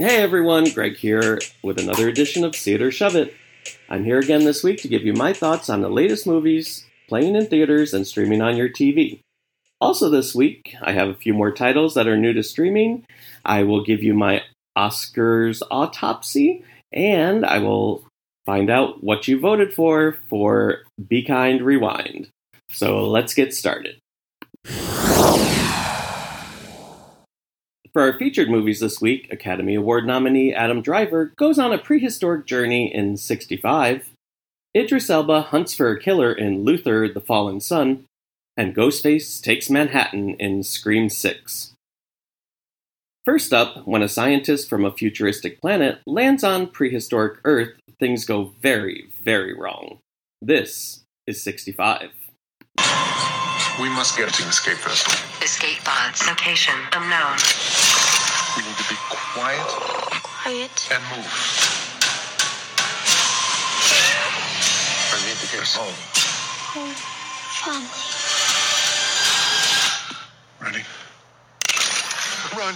Hey everyone, Greg here with another edition of See It or Shove It. I'm here again this week to give you my thoughts on the latest movies playing in theaters and streaming on your TV. Also this week, I have a few more titles that are new to streaming. I will give you my Oscars autopsy, and I will find out what you voted for Be Kind Rewind. So let's get started. For our featured movies this week, Academy Award nominee Adam Driver goes on a prehistoric journey in 65, Idris Elba hunts for a killer in Luther: The Fallen Sun, and Ghostface takes Manhattan in Scream VI. First up, when a scientist from a futuristic planet lands on prehistoric Earth, things go very, very wrong. This is 65. We must get to the escape vessel. Escape pod's location unknown. We need to be quiet. And move. I need to get us home. Family. Ready? Run.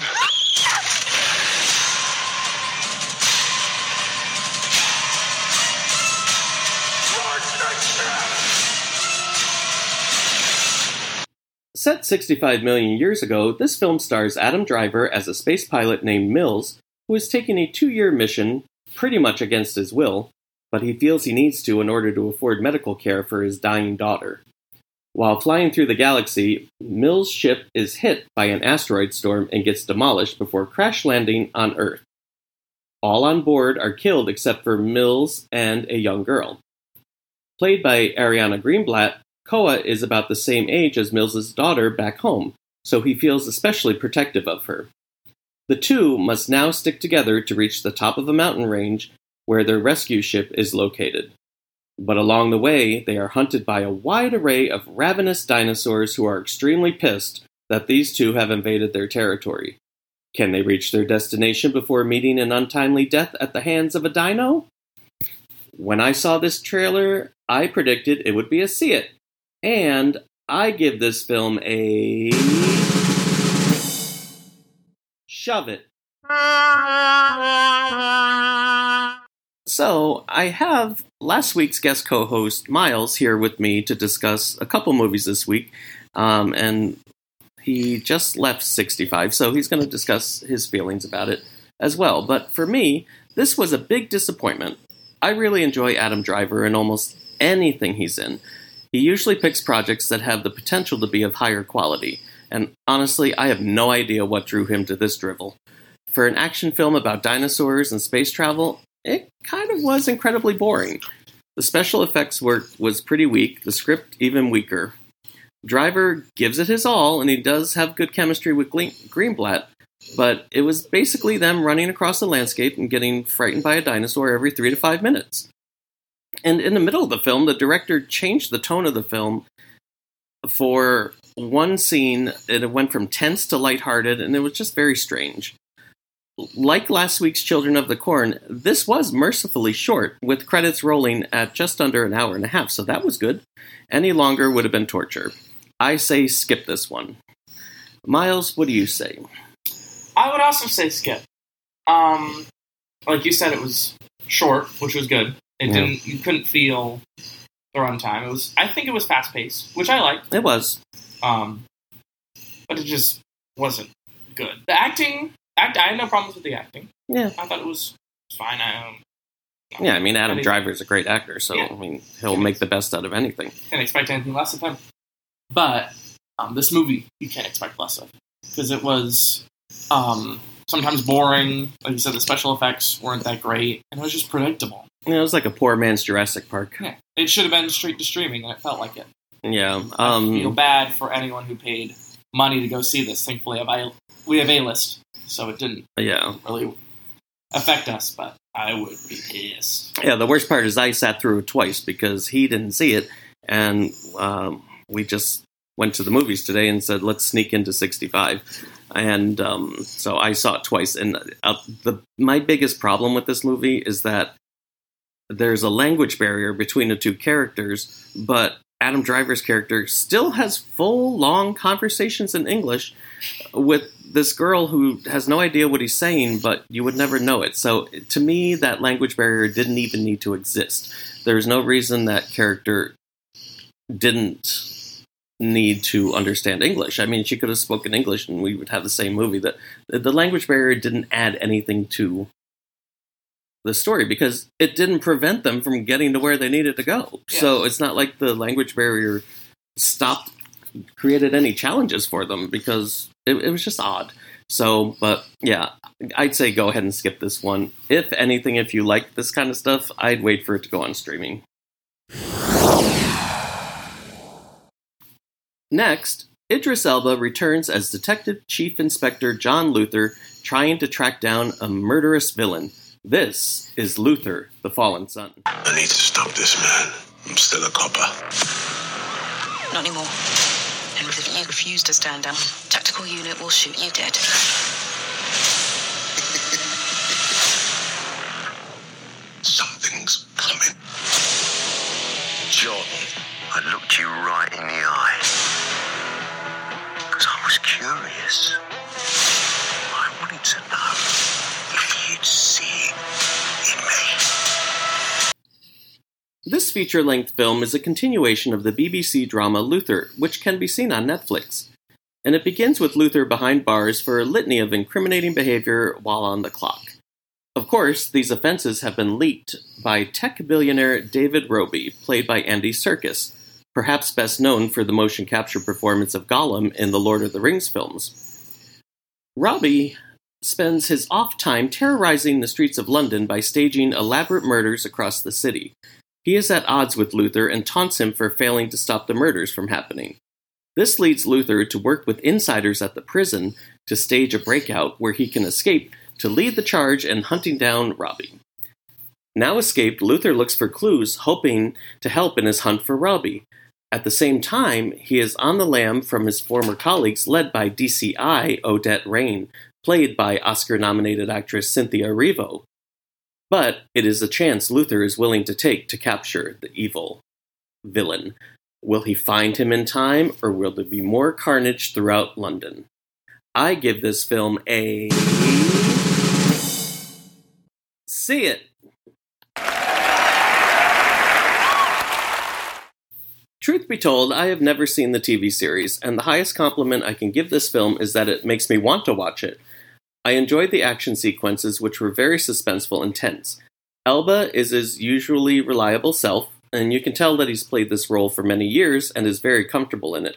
Set 65 million years ago, this film stars Adam Driver as a space pilot named Mills, who is taking a 2-year mission, pretty much against his will, but he feels he needs to in order to afford medical care for his dying daughter. While flying through the galaxy, Mills' ship is hit by an asteroid storm and gets demolished before crash landing on Earth. All on board are killed except for Mills and a young girl. Played by Ariana Greenblatt, Koa is about the same age as Mills' daughter back home, so he feels especially protective of her. The two must now stick together to reach the top of a mountain range where their rescue ship is located. But along the way, they are hunted by a wide array of ravenous dinosaurs who are extremely pissed that these two have invaded their territory. Can they reach their destination before meeting an untimely death at the hands of a dino? When I saw this trailer, I predicted it would be a see it. And I give this film a shove it. So, I have last week's guest co-host, Miles, here with me to discuss a couple movies this week. And he just left 65, so he's going to discuss his feelings about it as well. But for me, this was a big disappointment. I really enjoy Adam Driver in almost anything he's in. He usually picks projects that have the potential to be of higher quality, and honestly, I have no idea what drew him to this drivel. For an action film about dinosaurs and space travel, it kind of was incredibly boring. The special effects work was pretty weak, the script even weaker. Driver gives it his all, and he does have good chemistry with Greenblatt, but it was basically them running across the landscape and getting frightened by a dinosaur every 3 to 5 minutes. And in the middle of the film, the director changed the tone of the film for one scene. It went from tense to lighthearted, and it was just very strange. Like last week's Children of the Corn, this was mercifully short, with credits rolling at just under an hour and a half, so that was good. Any longer would have been torture. I say skip this one. Miles, what do you say? I would also say skip. Like you said, it was short, which was good. You couldn't feel the runtime. I think it was fast paced, which I liked. It was. But it just wasn't good. The acting, I had no problems with the acting. Yeah. I thought it was fine. Adam Driver is a great actor, so yeah. He'll make the best out of anything. Can't expect anything less of him. But this movie, you can't expect less of. Because it was sometimes boring. Like you said, the special effects weren't that great. And it was just predictable. Yeah, it was like a poor man's Jurassic Park. Yeah, it should have been straight to streaming, and it felt like it. Yeah. I feel bad for anyone who paid money to go see this. Thankfully, we have A-list, so it didn't really affect us, but I would be pissed. Yeah, the worst part is I sat through it twice because he didn't see it, and we just went to the movies today and said, let's sneak into 65. And so I saw it twice. And my biggest problem with this movie is that there's a language barrier between the two characters, but Adam Driver's character still has full, long conversations in English with this girl who has no idea what he's saying, but you would never know it. So to me, that language barrier didn't even need to exist. There's no reason that character didn't need to understand English. I mean, she could have spoken English and we would have the same movie. The language barrier didn't add anything to the story because it didn't prevent them from getting to where they needed to go. Yeah. So it's not like the language barrier created any challenges for them because it was just odd. So, but yeah, I'd say go ahead and skip this one. If anything, if you like this kind of stuff, I'd wait for it to go on streaming. Next, Idris Elba returns as Detective Chief Inspector John Luther, trying to track down a murderous villain. This is Luther, the Fallen Sun. I need to stop this man. I'm still a copper. Not anymore. And if you refuse to stand down, tactical unit will shoot you dead. Something's coming. John, I looked you right in the eye. Because I was curious. I wanted to know. This feature-length film is a continuation of the BBC drama Luther, which can be seen on Netflix. And it begins with Luther behind bars for a litany of incriminating behavior while on the clock. Of course, these offenses have been leaked by tech billionaire David Robey, played by Andy Serkis, perhaps best known for the motion capture performance of Gollum in the Lord of the Rings films. Robbie spends his off time terrorizing the streets of London by staging elaborate murders across the city. He is at odds with Luther and taunts him for failing to stop the murders from happening. This leads Luther to work with insiders at the prison to stage a breakout where he can escape to lead the charge in hunting down Robbie. Now escaped, Luther looks for clues, hoping to help in his hunt for Robbie. At the same time, he is on the lam from his former colleagues led by DCI Odette Rain, played by Oscar-nominated actress Cynthia Erivo. But it is a chance Luther is willing to take to capture the evil villain. Will he find him in time, or will there be more carnage throughout London? I give this film a... See it! Truth be told, I have never seen the TV series, and the highest compliment I can give this film is that it makes me want to watch it. I enjoyed the action sequences, which were very suspenseful and tense. Elba is his usually reliable self, and you can tell that he's played this role for many years and is very comfortable in it.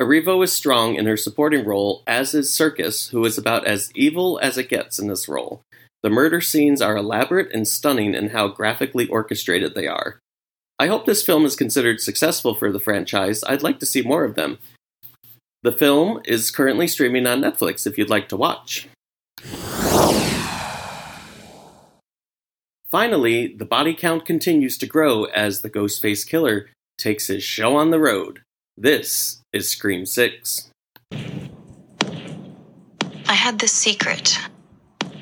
Erivo is strong in her supporting role, as is Serkis, who is about as evil as it gets in this role. The murder scenes are elaborate and stunning in how graphically orchestrated they are. I hope this film is considered successful for the franchise. I'd like to see more of them. The film is currently streaming on Netflix if you'd like to watch. Finally, the body count continues to grow as the Ghostface Killer takes his show on the road. This is Scream VI. I had this secret.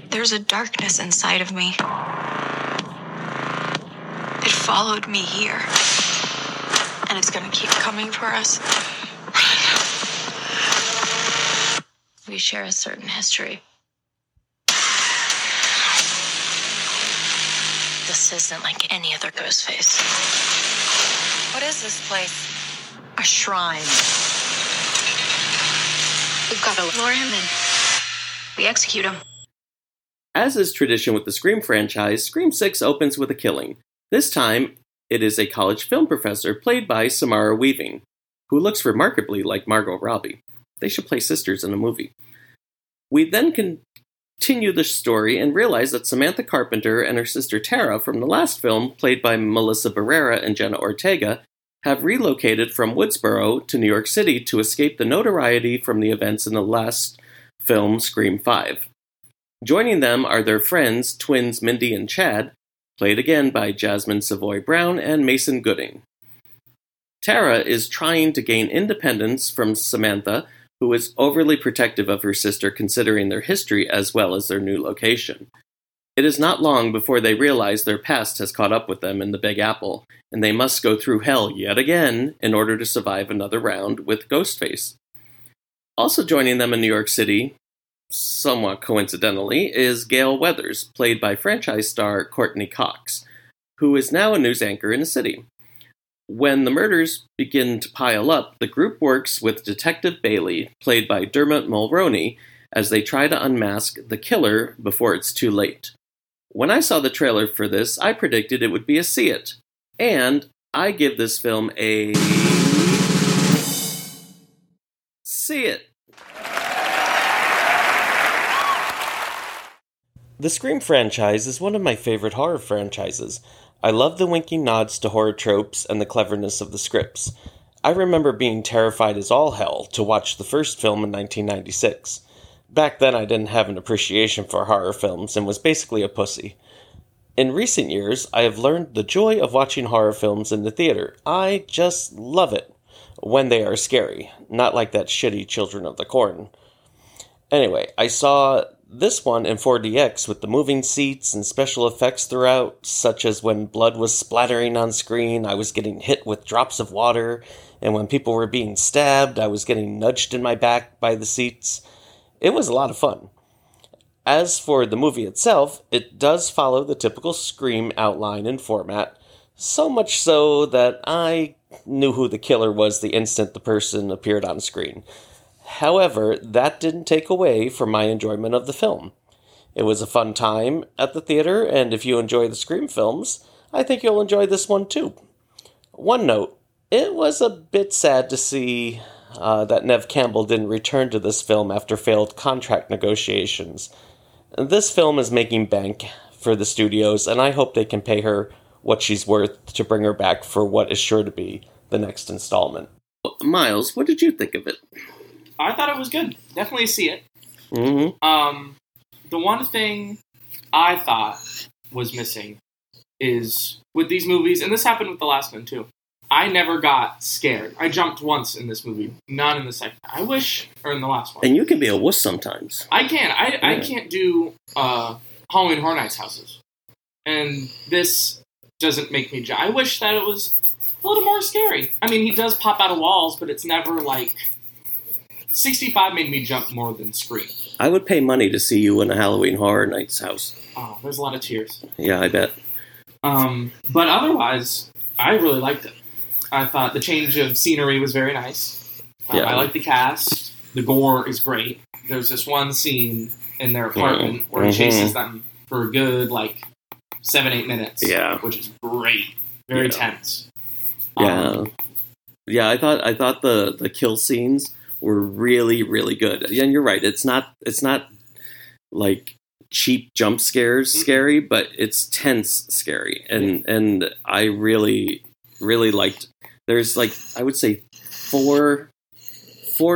There's a darkness inside of me. It followed me here. And it's gonna keep coming for us. We share a certain history. This isn't like any other ghost face. What is this place? A shrine. We've got to lure him in. We execute him. As is tradition with the Scream franchise, Scream 6 opens with a killing. This time, it is a college film professor played by Samara Weaving, who looks remarkably like Margot Robbie. They should play sisters in a movie. We then continue the story and realize that Samantha Carpenter and her sister Tara from the last film, played by Melissa Barrera and Jenna Ortega, have relocated from Woodsboro to New York City to escape the notoriety from the events in the last film, Scream V. Joining them are their friends, twins Mindy and Chad, played again by Jasmine Savoy-Brown and Mason Gooding. Tara is trying to gain independence from Samantha, who is overly protective of her sister considering their history as well as their new location. It is not long before they realize their past has caught up with them in the Big Apple, and they must go through hell yet again in order to survive another round with Ghostface. Also joining them in New York City, somewhat coincidentally, is Gail Weathers, played by franchise star Courtney Cox, who is now a news anchor in the city. When the murders begin to pile up, the group works with Detective Bailey, played by Dermot Mulroney, as they try to unmask the killer before it's too late. When I saw the trailer for this, I predicted it would be a see it. And I give this film a... see it. The Scream franchise is one of my favorite horror franchises. I love the winking nods to horror tropes and the cleverness of the scripts. I remember being terrified as all hell to watch the first film in 1996. Back then I didn't have an appreciation for horror films and was basically a pussy. In recent years, I have learned the joy of watching horror films in the theater. I just love it when they are scary, not like that shitty Children of the Corn. Anyway, I saw this one in 4DX with the moving seats and special effects throughout, such as when blood was splattering on screen, I was getting hit with drops of water, and when people were being stabbed, I was getting nudged in my back by the seats. It was a lot of fun. As for the movie itself, it does follow the typical Scream outline and format, so much so that I knew who the killer was the instant the person appeared on screen. However, that didn't take away from my enjoyment of the film. It was a fun time at the theater, and if you enjoy the Scream films, I think you'll enjoy this one too. One note, it was a bit sad to see that Neve Campbell didn't return to this film after failed contract negotiations. This film is making bank for the studios, and I hope they can pay her what she's worth to bring her back for what is sure to be the next installment. Miles, what did you think of it? I thought it was good. Definitely see it. Mm-hmm. The one thing I thought was missing is with these movies, and this happened with the last one too, I never got scared. I jumped once in this movie, not in the second. I wish, or in the last one. And you can be a wuss sometimes. I can. I can't do Halloween Horror Nights houses. And this doesn't make me jump. I wish that it was a little more scary. I mean, he does pop out of walls, but it's never like... 65 made me jump more than Scream. I would pay money to see you in a Halloween Horror Nights house. Oh, there's a lot of tears. Yeah, I bet. But otherwise, I really liked it. I thought the change of scenery was very nice. Yeah. I like the cast. The gore is great. There's this one scene in their apartment where it chases them for a good, 7-8 minutes. Yeah. Which is great. Very tense. Yeah, I thought the kill scenes were really, really good. And you're right. It's not like cheap jump scares scary, but it's tense scary. And I really, really liked... There's I would say four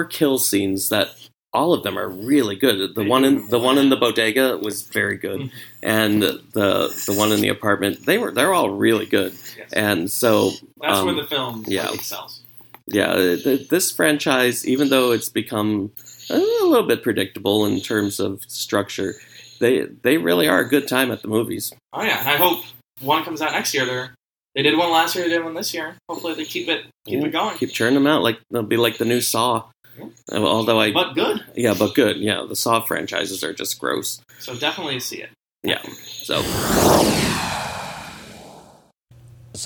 kill scenes that all of them are really good. The one in the bodega was very good. And the one in the apartment, they're all really good. Yes. And so... That's where the film excels. Yeah, this franchise, even though it's become a little bit predictable in terms of structure, they really are a good time at the movies. Oh, yeah, and I hope one comes out next year. They did one last year, they did one this year. Hopefully they keep it going. Keep churning them out. They'll be like the new Saw. Yeah. But good. Yeah, but good. Yeah, the Saw franchises are just gross. So definitely see it. Yeah, So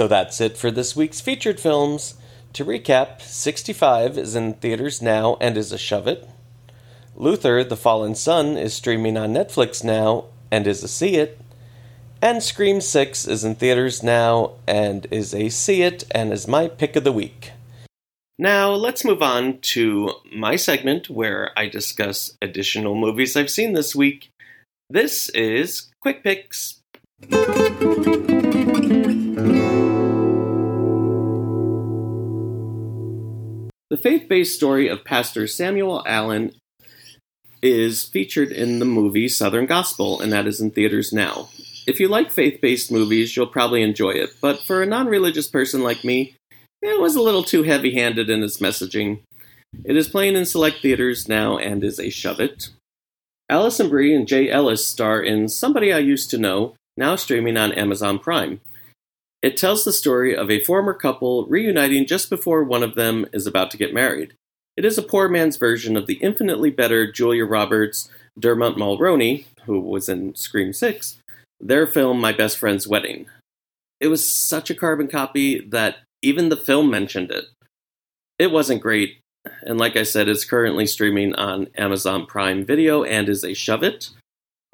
that's it for this week's featured films. To recap, 65 is in theaters now and is a shove-it. Luther: The Fallen Sun is streaming on Netflix now and is a see-it. And Scream VI is in theaters now and is a see-it and is my pick of the week. Now, let's move on to my segment where I discuss additional movies I've seen this week. This is Quick Picks. The faith-based story of Pastor Samuel Allen is featured in the movie Southern Gospel, and that is in theaters now. If you like faith-based movies, you'll probably enjoy it, but for a non-religious person like me, it was a little too heavy-handed in its messaging. It is playing in select theaters now and is a shove-it. Alison Brie and Jay Ellis star in Somebody I Used to Know, now streaming on Amazon Prime. It tells the story of a former couple reuniting just before one of them is about to get married. It is a poor man's version of the infinitely better Julia Roberts, Dermot Mulroney, who was in Scream VI, their film My Best Friend's Wedding. It was such a carbon copy that even the film mentioned it. It wasn't great, and like I said, it's currently streaming on Amazon Prime Video and is a shove-it.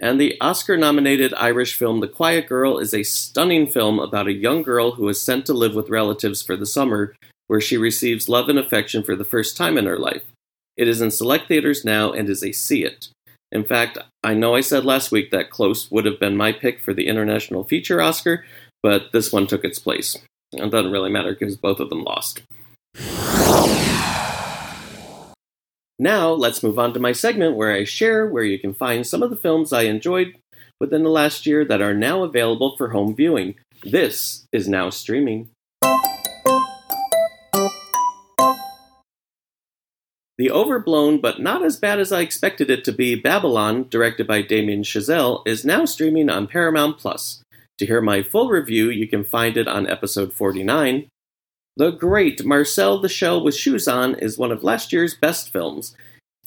And the Oscar-nominated Irish film The Quiet Girl is a stunning film about a young girl who is sent to live with relatives for the summer, where she receives love and affection for the first time in her life. It is in select theaters now and is a see it. In fact, I know I said last week that Close would have been my pick for the International Feature Oscar, but this one took its place. It doesn't really matter because both of them lost. Now, let's move on to my segment where I share where you can find some of the films I enjoyed within the last year that are now available for home viewing. This is now streaming. The overblown, but not as bad as I expected it to be, Babylon, directed by Damien Chazelle, is now streaming on Paramount+. To hear my full review, you can find it on episode 49. The great Marcel the Shell with Shoes On is one of last year's best films.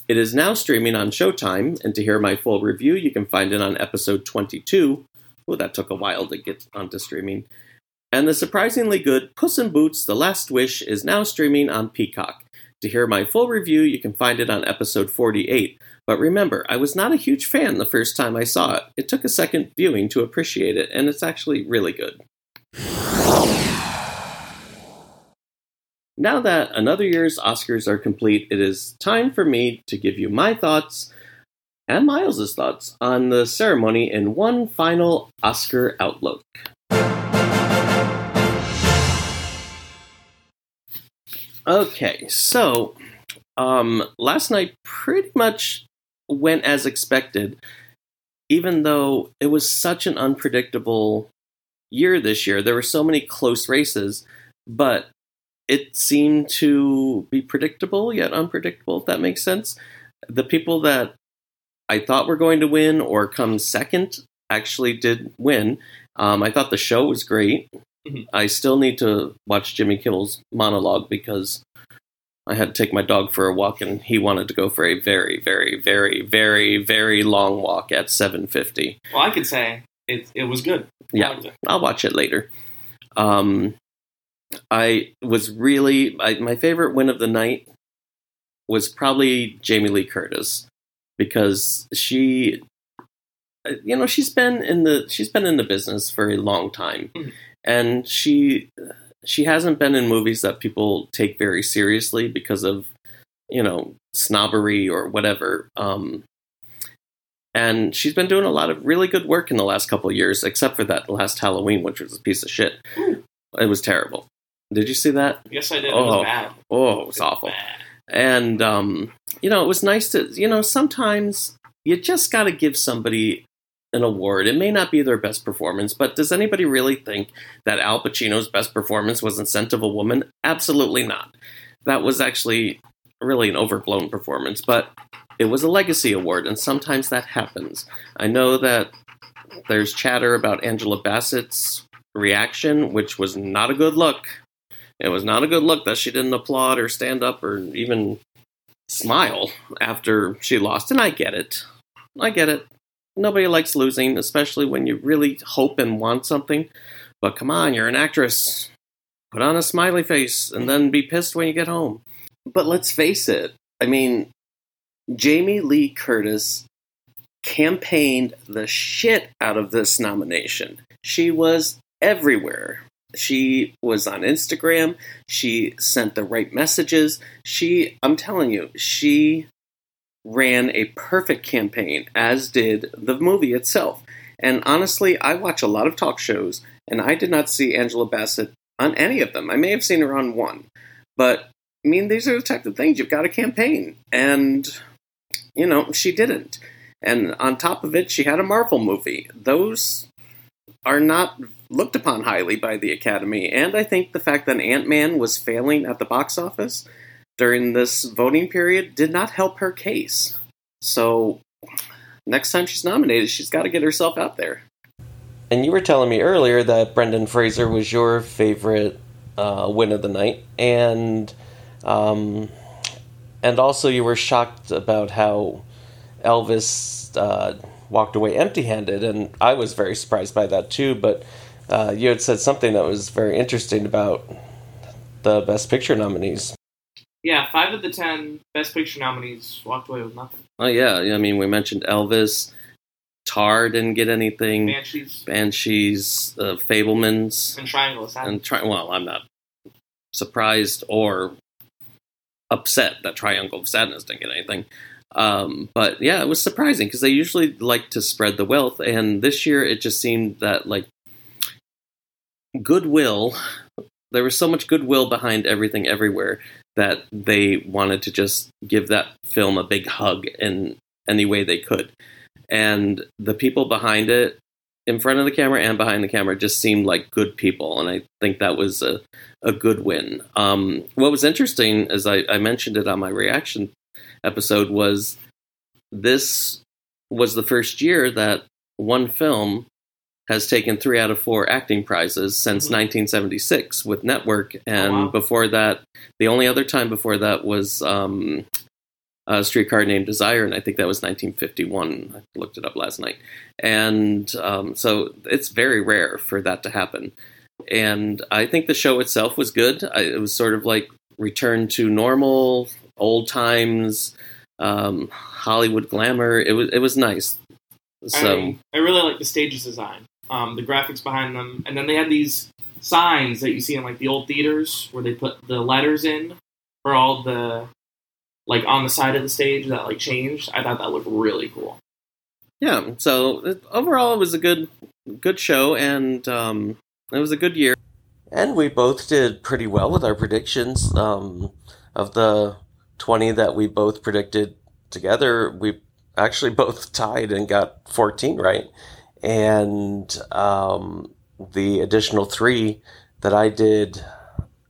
It is now streaming on Showtime, and to hear my full review, you can find it on episode 22. Oh, that took a while to get onto streaming. And the surprisingly good Puss in Boots: The Last Wish is now streaming on Peacock. To hear my full review, you can find it on episode 48. But remember, I was not a huge fan the first time I saw it. It took a second viewing to appreciate it, and it's actually really good. Now that another year's Oscars are complete, it is time for me to give you my thoughts and Miles' thoughts on the ceremony in one final Oscar outlook. Okay, so last night pretty much went as expected, even though it was such an unpredictable year this year. There were so many close races, but it seemed to be predictable, yet unpredictable, if that makes sense. The people that I thought were going to win or come second actually did win. I thought the show was great. Mm-hmm. I still need to watch Jimmy Kimmel's monologue because I had to take my dog for a walk, and he wanted to go for a very, very, very, very, very long walk at 7:50. Well, I could say it was good. Yeah, I'll watch it later. My favorite win of the night was probably Jamie Lee Curtis, because she, you know, she's been in the business for a long time, and she hasn't been in movies that people take very seriously because of, you know, snobbery or whatever. And she's been doing a lot of really good work in the last couple of years, except for that last Halloween, which was a piece of shit. Ooh. It was terrible. Did you see that? Yes, I did. Oh, it was bad. Oh, it was awful. Bad. And, you know, it was nice to, you know, sometimes you just got to give somebody an award. It may not be their best performance, but does anybody really think that Al Pacino's best performance was in Scent of a Woman? Absolutely not. That was actually really an overblown performance, but it was a legacy award, and sometimes that happens. I know that there's chatter about Angela Bassett's reaction, which was not a good look. It was not a good look that she didn't applaud or stand up or even smile after she lost, and I get it. I get it. Nobody likes losing, especially when you really hope and want something. But come on, you're an actress. Put on a smiley face and then be pissed when you get home. But let's face it. I mean, Jamie Lee Curtis campaigned the shit out of this nomination. She was everywhere. She was on Instagram. She sent the right messages. I'm telling you, she ran a perfect campaign, as did the movie itself. And honestly, I watch a lot of talk shows, and I did not see Angela Bassett on any of them. I may have seen her on one. But, I mean, these are the type of things. You've got to campaign. And, you know, she didn't. And on top of it, she had a Marvel movie. Those are not looked upon highly by the Academy. And I think the fact that Ant-Man was failing at the box office during this voting period did not help her case. So next time she's nominated, she's got to get herself out there. And you were telling me earlier that Brendan Fraser was your favorite win of the night, and also you were shocked about how Elvis walked away empty-handed, and I was very surprised by that too, but you had said something that was very interesting about the Best Picture nominees. Yeah, 5 of the 10 Best Picture nominees walked away with nothing. Oh yeah, I mean, we mentioned Elvis, Tar didn't get anything. Banshees, Fabelmans. And Triangle of Sadness. Well, I'm not surprised or upset that Triangle of Sadness didn't get anything. But yeah, it was surprising because they usually like to spread the wealth. And this year it just seemed that, like, goodwill, there was so much goodwill behind everything everywhere that they wanted to just give that film a big hug in any way they could. And the people behind it, in front of the camera and behind the camera, just seemed like good people. And I think that was a good win. What was interesting, as I mentioned it on my reaction episode, was this was the first year that one film has taken 3 out of 4 acting prizes since 1976 with Network. And before that, the only other time before that was... Streetcar Named Desire, and I think that was 1951. I looked it up last night. And so it's very rare for that to happen. And I think the show itself was good. It was sort of like return to normal, old times, Hollywood glamour. It was nice. So I really like the stage's design, the graphics behind them. And then they had these signs that you see in, like, the old theaters where they put the letters in for all the... like, on the side of the stage that, like, changed. I thought that looked really cool. Yeah, so overall it was a good show, and it was a good year. And we both did pretty well with our predictions. Of the 20 that we both predicted together, we actually both tied and got 14 right. And the additional 3 that I did,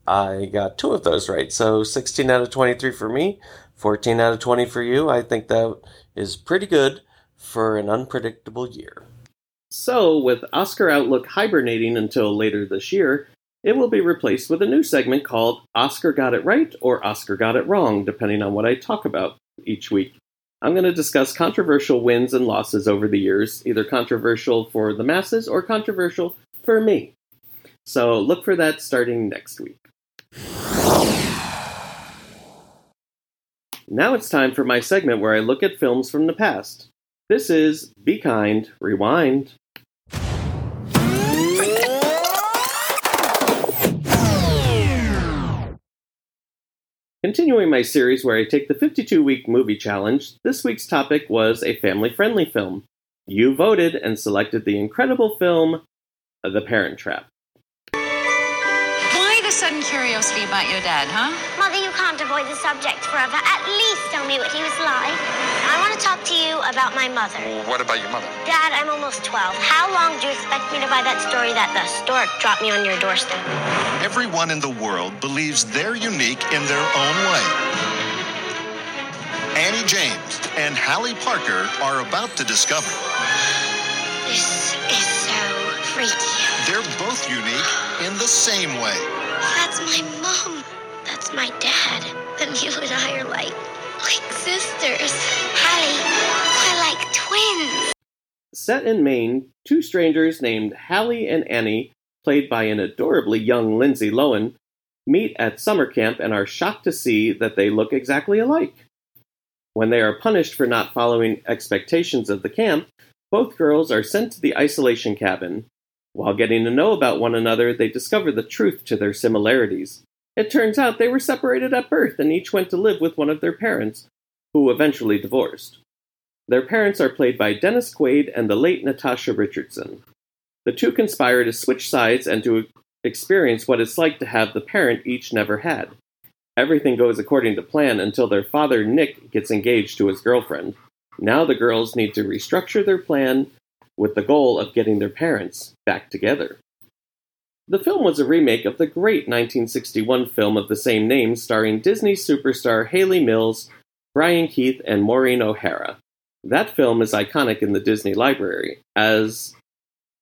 I got 2 of those right. So 16 out of 23 for me, 14 out of 20 for you. I think that is pretty good for an unpredictable year. So, with Oscar Outlook hibernating until later this year, it will be replaced with a new segment called Oscar Got It Right or Oscar Got It Wrong, depending on what I talk about each week. I'm going to discuss controversial wins and losses over the years, either controversial for the masses or controversial for me. So look for that starting next week. Now it's time for my segment where I look at films from the past. This is Be Kind, Rewind. Continuing my series where I take the 52-week movie challenge, this week's topic was a family-friendly film. You voted and selected the incredible film, The Parent Trap. Sudden curiosity about your dad, huh? Mother, you can't avoid the subject forever. At least tell me what he was like. I want to talk to you about my mother. What about your mother? Dad, I'm almost 12. How long do you expect me to buy that story that the stork dropped me on your doorstep? Everyone in the world believes they're unique in their own way. Annie James and Hallie Parker are about to discover. This is so freaky. They're both unique in the same way. That's my mom. That's my dad. Then you and I are like sisters. Hallie, we're like twins. Set in Maine, 2 strangers named Hallie and Annie, played by an adorably young Lindsay Lohan, meet at summer camp and are shocked to see that they look exactly alike. When they are punished for not following expectations of the camp, both girls are sent to the isolation cabin. While getting to know about one another, they discover the truth to their similarities. It turns out they were separated at birth and each went to live with one of their parents, who eventually divorced. Their parents are played by Dennis Quaid and the late Natasha Richardson. The 2 conspire to switch sides and to experience what it's like to have the parent each never had. Everything goes according to plan until their father, Nick, gets engaged to his girlfriend. Now the girls need to restructure their plan with the goal of getting their parents back together. The film was a remake of the great 1961 film of the same name, starring Disney superstar Hayley Mills, Brian Keith, and Maureen O'Hara. That film is iconic in the Disney library, as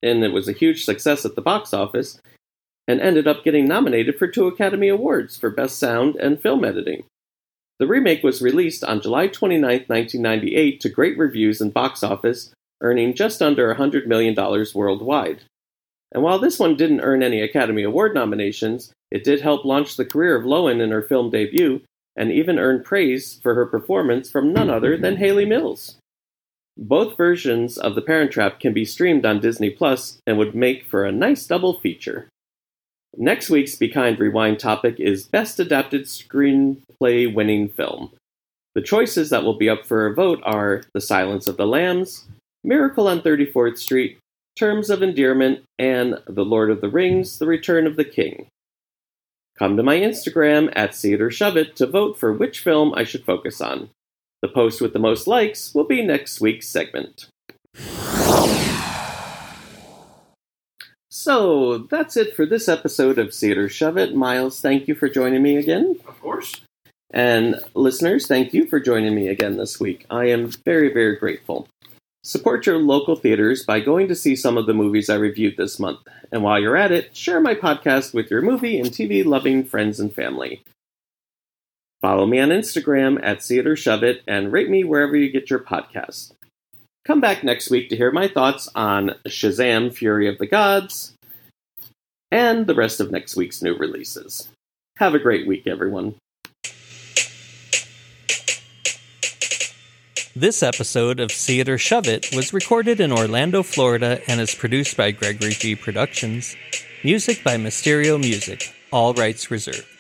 and it was a huge success at the box office, and ended up getting nominated for 2 Academy Awards for Best Sound and Film Editing. The remake was released on July 29, 1998, to great reviews and box office, earning just under $100 million worldwide. And while this one didn't earn any Academy Award nominations, it did help launch the career of Lohan in her film debut, and even earned praise for her performance from none other than Hayley Mills. Both versions of The Parent Trap can be streamed on Disney Plus and would make for a nice double feature. Next week's Be Kind Rewind topic is Best Adapted Screenplay Winning Film. The choices that will be up for a vote are The Silence of the Lambs, Miracle on 34th Street, Terms of Endearment, and The Lord of the Rings, The Return of the King. Come to my Instagram @SeeItOrShoveIt to vote for which film I should focus on. The post with the most likes will be next week's segment. So, that's it for this episode of See It or Shove It. Miles, thank you for joining me again. Of course. And listeners, thank you for joining me again this week. I am very, very grateful. Support your local theaters by going to see some of the movies I reviewed this month. And while you're at it, share my podcast with your movie and TV-loving friends and family. Follow me on Instagram @SeeItOrShoveIt and rate me wherever you get your podcast. Come back next week to hear my thoughts on Shazam! Fury of the Gods and the rest of next week's new releases. Have a great week, everyone. This episode of See It or Shove It was recorded in Orlando, Florida, and is produced by Gregory G. Productions. Music by Mysterio Music. All rights reserved.